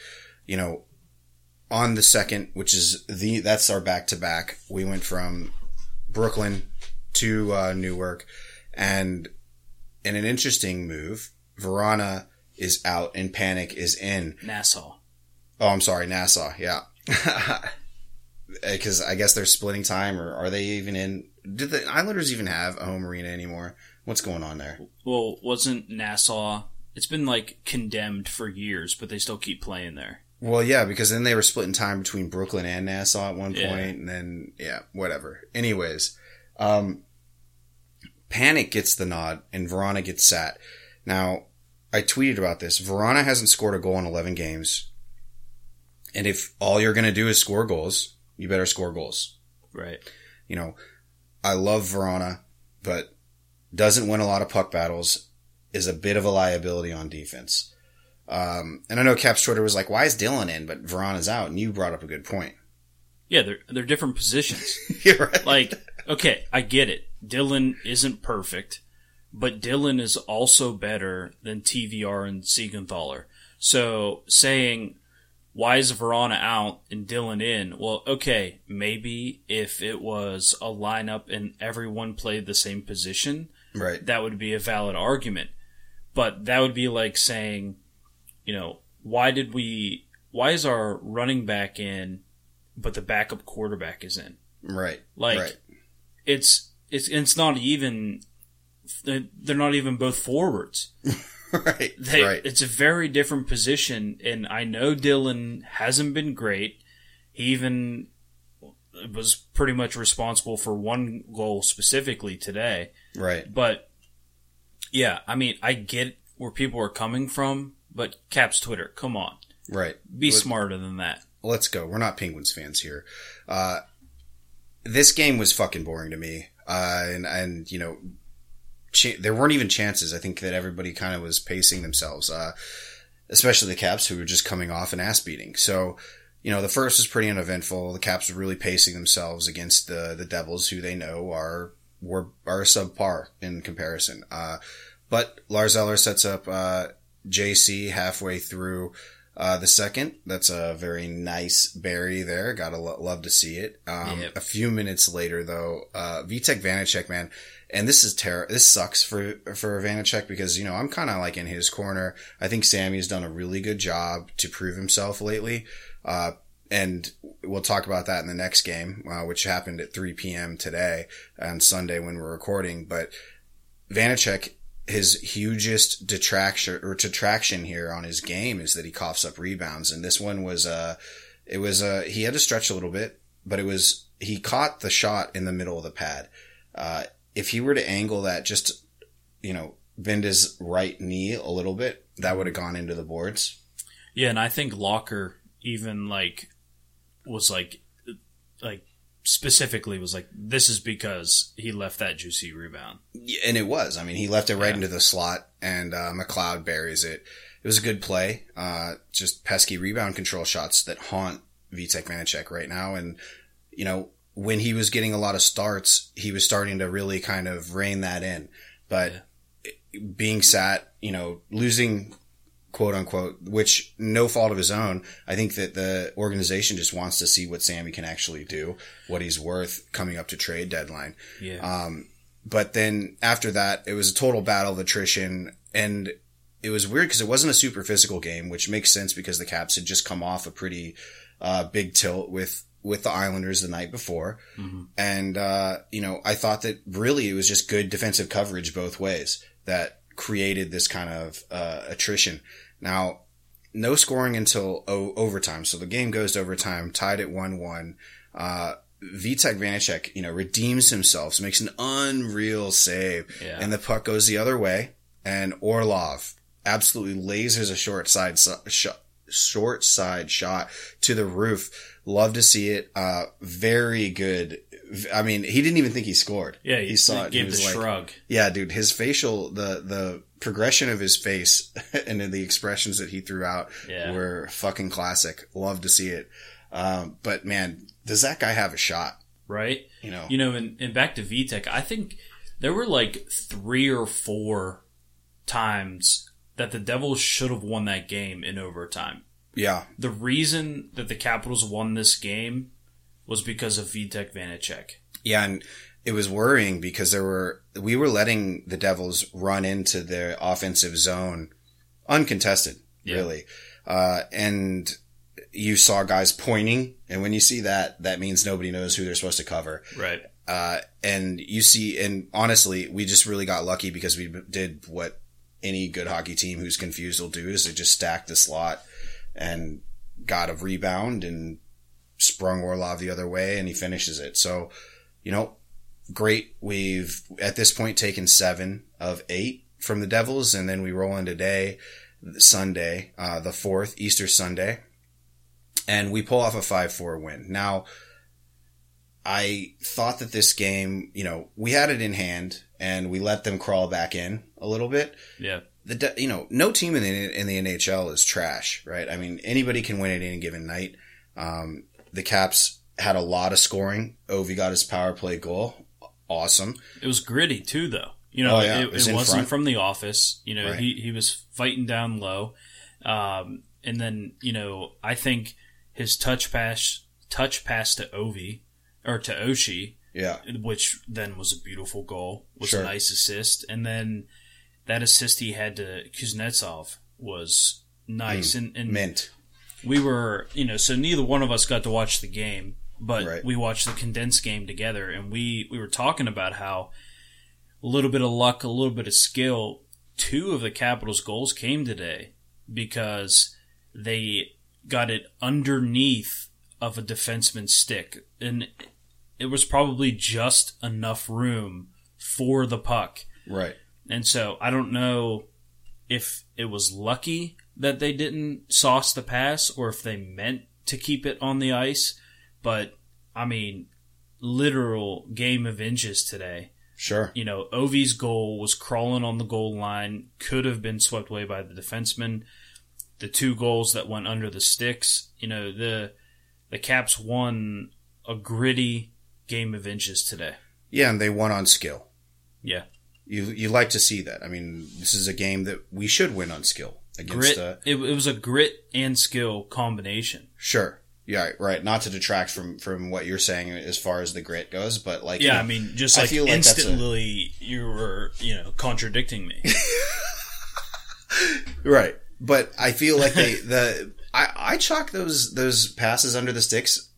on the 2nd, which is that's our back-to-back. We went from Brooklyn to Newark, and in an interesting move, Verona is out and Panic is in. Nassau. Oh, I'm sorry, Nassau, yeah. Because I guess they're splitting time, or are they even in? Did the Islanders even have a home arena anymore? What's going on there? Well, wasn't Nassau, it's been like condemned for years, but they still keep playing there. Well, yeah, because then they were splitting time between Brooklyn and Nassau at one point, and then, whatever. Anyways, Panic gets the nod, and Verona gets sat. Now, I tweeted about this. Verona hasn't scored a goal in 11 games, and if all you're going to do is score goals, you better score goals. Right. I love Verona, but doesn't win a lot of puck battles, is a bit of a liability on defense. And I know Cap's Twitter was like, why is Dylan in, but Verona's out? And you brought up a good point. Yeah, they're different positions. You're right. Like, okay, I get it. Dylan isn't perfect, but Dylan is also better than TVR and Siegenthaler. So saying, why is Verona out and Dylan in? Well, okay, maybe if it was a lineup and everyone played the same position, that would be a valid argument. But that would be like saying, why is our running back in, but the backup quarterback is in? Right. Like, it's not even, they're not even both forwards. Right. It's a very different position, and I know Dylan hasn't been great. He even was pretty much responsible for one goal specifically today. Right. But, I get where people are coming from, but Caps Twitter, come on. Right. Be smarter than that. Let's go. We're not Penguins fans here. This game was fucking boring to me. There weren't even chances. I think that everybody kind of was pacing themselves, especially the Caps, who were just coming off an ass beating. So, the first was pretty uneventful. The Caps were really pacing themselves against the Devils, who they know are subpar in comparison. But Lars Eller sets up JC halfway through the 2nd. That's a very nice berry there. Gotta love to see it. A few minutes later, though, Vítek Vaněček, man. And this is this sucks for Vaněček because, I'm kind of like in his corner. I think Sammy's done a really good job to prove himself lately. And we'll talk about that in the next game, which happened at 3 p.m. today on Sunday when we're recording. But Vaněček, his hugest detraction here on his game is that he coughs up rebounds. And this one was, he had to stretch a little bit, but he caught the shot in the middle of the pad. if he were to angle that, just, you know, bend his right knee a little bit, that would have gone into the boards. Yeah, and I think Locker even, like, was like, specifically was like, this is because he left that juicy rebound. Yeah, and it was. I mean, he left it right into the slot, and McLeod buries it. It was a good play. Just pesky rebound control shots that haunt Vítek Vaněček right now. And, you know, when he was getting a lot of starts, he was starting to really kind of rein that in. But being sat, you know, losing, quote unquote, which no fault of his own, I think that the organization just wants to see what Sammy can actually do, what he's worth coming up to trade deadline. Yeah. But then after that, it was a total battle of attrition, and it was weird because it wasn't a super physical game, which makes sense because the Caps had just come off a pretty big tilt with the Islanders the night before. Mm-hmm. And, you know, I thought that really it was just good defensive coverage both ways that created this kind of attrition. Now, no scoring until overtime. So the game goes to overtime, tied at 1-1. Vítek Vaněček, you know, redeems himself, so makes an unreal save. Yeah. And the puck goes the other way. And Orlov absolutely lasers a short side shot to the roof. Love to see it. Very good. I mean, he didn't even think he scored. Yeah, he saw it. Gave he the like, shrug. Yeah, dude, his facial, the progression of his face and the expressions that he threw out were fucking classic. Love to see it. But man, does that guy have a shot? Right. You know, and back to Vítek, I think there were like 3 or 4 times that the Devils should have won that game in overtime. Yeah. The reason that the Capitals won this game was because of Vítek Vaněček. Yeah, and it was worrying because we were letting the Devils run into their offensive zone uncontested, really. And you saw guys pointing, and when you see that, that means nobody knows who they're supposed to cover. Right. And you see, and honestly, we just really got lucky because we did what any good hockey team who's confused will do, is they just stacked the slot and got a rebound and sprung Orlov the other way, and he finishes it. So, you know, great. We've at this point taken 7 of 8 from the Devils, and then we roll in today, Sunday, the 4th, Easter Sunday, and we pull off a 5-4 win. Now, I thought that this game, you know, we had it in hand and we let them crawl back in a little bit. Yeah. You know, no team in the NHL is trash, right? I mean, anybody can win at any given night. The Caps had a lot of scoring. Ovi got his power play goal. Awesome. It was gritty too, though. You know, it wasn't from the office. You know, right. He was fighting down low. And then, you know, I think his touch pass to Ovi, or to Oshie, which then was a beautiful goal, was a nice assist. And then that assist he had to Kuznetsov was nice. And mint. We were, you know, so neither one of us got to watch the game, but we watched the condensed game together, and we were talking about how a little bit of luck, a little bit of skill. 2 of the Capitals' goals came today because they got it underneath of a defenseman's stick, and it was probably just enough room for the puck. Right. And so I don't know if it was lucky that they didn't sauce the pass or if they meant to keep it on the ice, but I mean, literal game of inches today. Sure. You know, Ovi's goal was crawling on the goal line, could have been swept away by the defenseman. The 2 goals that went under the sticks, you know, the Caps won a gritty game of inches today. Yeah, and they won on skill. Yeah. You like to see that. I mean, this is a game that we should win on skill. Against grit. It was a grit and skill combination. Sure. Yeah, right. Not to detract from what you're saying as far as the grit goes, but like... Yeah, you know, I mean, just like instantly you were, you know, contradicting me. Right. But I feel like I chalk those passes under the sticks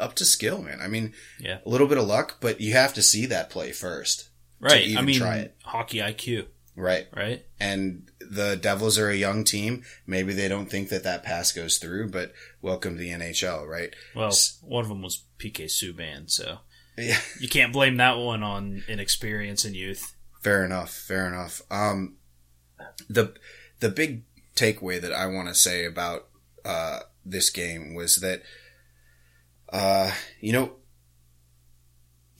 up to skill, man. I mean, a little bit of luck, but you have to see that play first. Right. To even try it. Hockey IQ. Right. Right. And the Devils are a young team. Maybe they don't think that pass goes through, but welcome to the NHL, right? Well, one of them was PK Subban, so. Yeah. You can't blame that one on inexperience and youth. Fair enough. Fair enough. The big takeaway that I want to say about this game was that,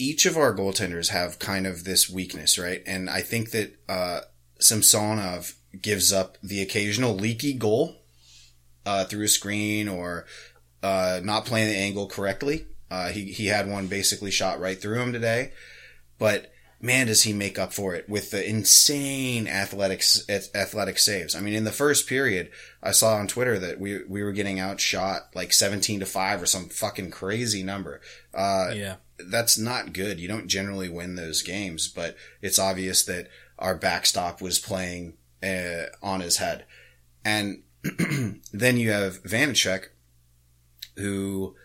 each of our goaltenders have kind of this weakness, right? And I think that Samsonov gives up the occasional leaky goal through a screen or not playing the angle correctly. He had one basically shot right through him today, but man, does he make up for it with the insane athletic saves. I mean, in the first period, I saw on Twitter that we were getting outshot like 17-5 or some fucking crazy number. Yeah. That's not good. You don't generally win those games, but it's obvious that our backstop was playing on his head. And then you have Vaněček, who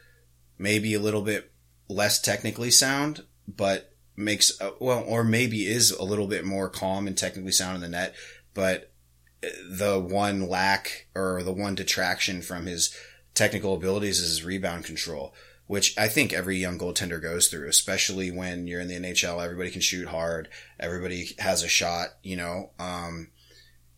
may be a little bit less technically sound, but maybe is a little bit more calm and technically sound in the net, but the one lack or the one detraction from his technical abilities is his rebound control, which I think every young goaltender goes through, especially when you're in the NHL. Everybody can shoot hard. Everybody has a shot,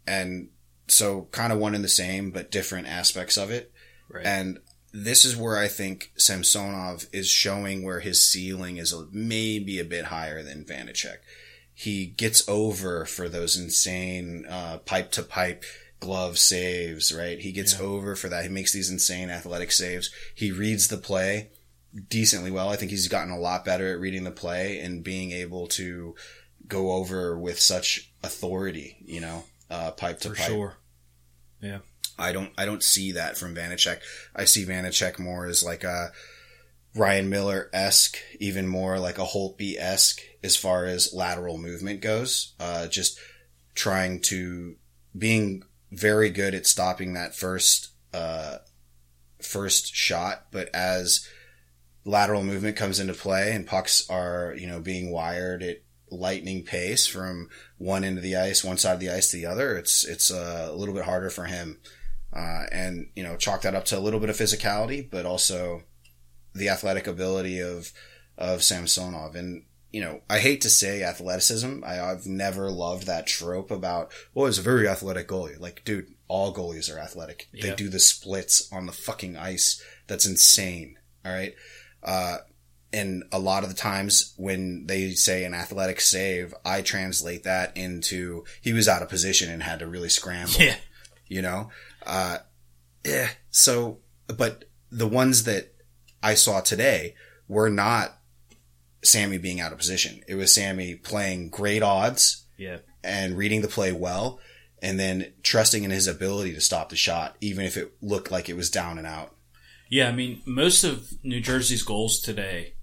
and so kind of one in the same, but different aspects of it. Right. And this is where I think Samsonov is showing where his ceiling is maybe a bit higher than Vaněček. He gets over for those insane pipe-to-pipe glove saves, right? He gets over for that. He makes these insane athletic saves. He reads the play decently well. I think he's gotten a lot better at reading the play and being able to go over with such authority, pipe-to-pipe. For sure. Yeah. I don't see that from Vaněček. I see Vaněček more as like a Ryan Miller-esque, even more like a Holtby-esque as far as lateral movement goes. Just trying to being very good at stopping that first shot, but as lateral movement comes into play and pucks are being wired at lightning pace from one end of the ice, one side of the ice to the other, it's a little bit harder for him. And, chalk that up to a little bit of physicality, but also the athletic ability of Samsonov. And, I hate to say athleticism. I've never loved that trope about, he's a very athletic goalie. Like, dude, all goalies are athletic. Yeah. They do the splits on the fucking ice. That's insane. All right. And a lot of the times when they say an athletic save, I translate that into he was out of position and had to really scramble. Yeah. So, but the ones that I saw today were not Sammy being out of position. It was Sammy playing great odds and reading the play well, and then trusting in his ability to stop the shot, even if it looked like it was down and out. Yeah. I mean, most of New Jersey's goals today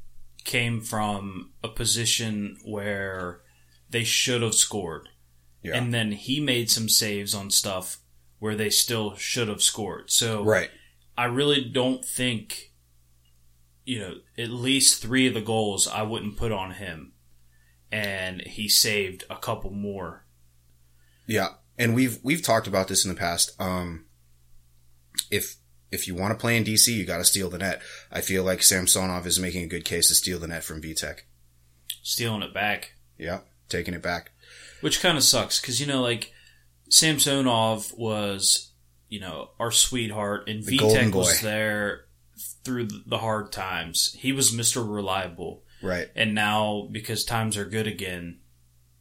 came from a position where they should have scored. Yeah. And then he made some saves on stuff where they still should have scored. So right. I really don't think, at least 3 of the goals I wouldn't put on him. And he saved a couple more. Yeah. And we've talked about this in the past. If you want to play in DC, you got to steal the net. I feel like Samsonov is making a good case to steal the net from Vitek. Stealing it back. Yeah. Taking it back. Which kind of sucks. Because, Samsonov was, our sweetheart, and Vitek was there through the hard times. He was Mr. Reliable. Right. And now, because times are good again,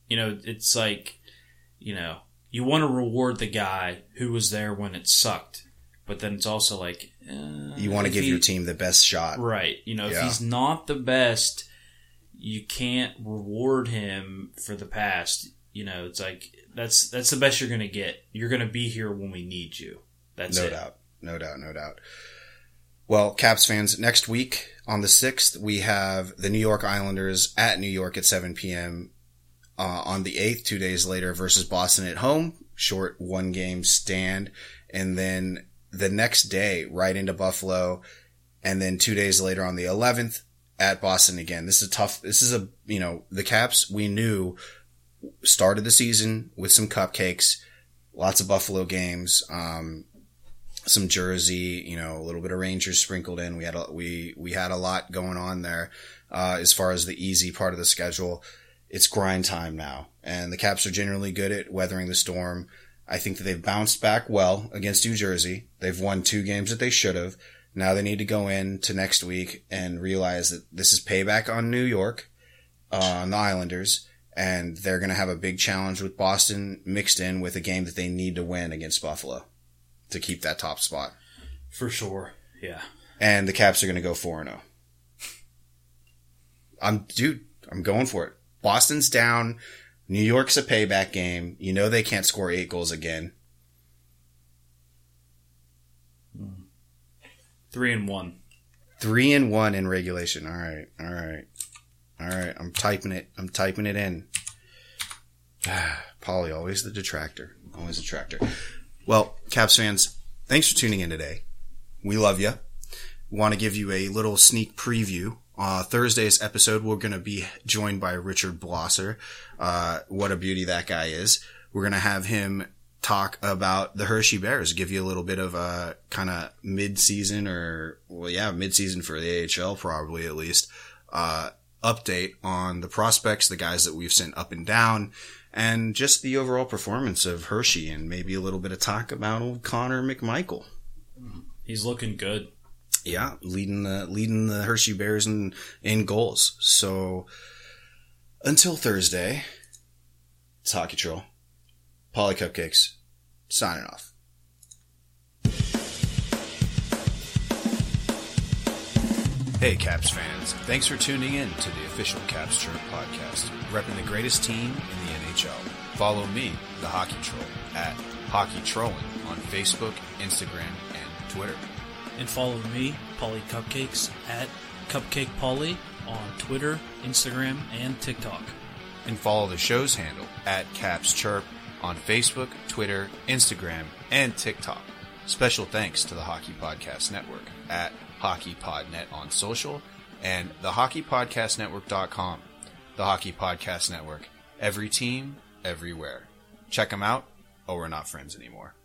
it's like, you want to reward the guy who was there when it sucked. But then it's also like... you want to give your team the best shot. Right. If he's not the best, you can't reward him for the past. It's like... That's the best you're going to get. You're going to be here when we need you. That's it. No doubt. Well, Caps fans, next week on the 6th, we have the New York Islanders at New York at 7 p.m. On the 8th, 2 days later, versus Boston at home. Short 1-game stand. And then the next day, right into Buffalo. And then 2 days later on the 11th, at Boston again. The Caps, we knew... started the season with some cupcakes, lots of Buffalo games, some Jersey, a little bit of Rangers sprinkled in. We had a lot going on there. as far as the easy part of the schedule. It's grind time now, and the Caps are generally good at weathering the storm. I think that they've bounced back well against New Jersey. They've won two games that they should have. Now they need to go into next week and realize that this is payback on New York, on the Islanders, and they're going to have a big challenge with Boston mixed in with a game that they need to win against Buffalo to keep that top spot. For sure, yeah. And the Caps are going to go 4-0. I'm going for it. Boston's down. New York's a payback game. You know they can't score 8 goals again. 3-1. 3-1 in regulation. All right. I'm typing it in. Polly, always the detractor. Always a detractor. Well, Caps fans, thanks for tuning in today. We love you. Want to give you a little sneak preview. Thursday's episode, we're going to be joined by Richard Blosser. What a beauty that guy is. We're going to have him talk about the Hershey Bears, give you a little bit of a kind of mid-season mid-season for the AHL, probably at least, update on the prospects, the guys that we've sent up and down, and just the overall performance of Hershey, and maybe a little bit of talk about old Connor McMichael. He's looking good. Yeah, leading the Hershey Bears in goals. So until Thursday, it's Hockey Troll. Polly Cupcakes, signing off. Hey Caps fans, thanks for tuning in to the official Caps Chirp podcast, repping the greatest team in the NHL. Follow me, the Hockey Troll, at Hockey Trolling on Facebook, Instagram, and Twitter. And follow me, Polly Cupcakes, at Cupcake Polly on Twitter, Instagram, and TikTok. And follow the show's handle at Caps Chirp on Facebook, Twitter, Instagram, and TikTok. Special thanks to the Hockey Podcast Network at HockeyPodNet on social and thehockeypodcastnetwork.com. The Hockey Podcast Network. Every team, everywhere. Check them out, or we're not friends anymore.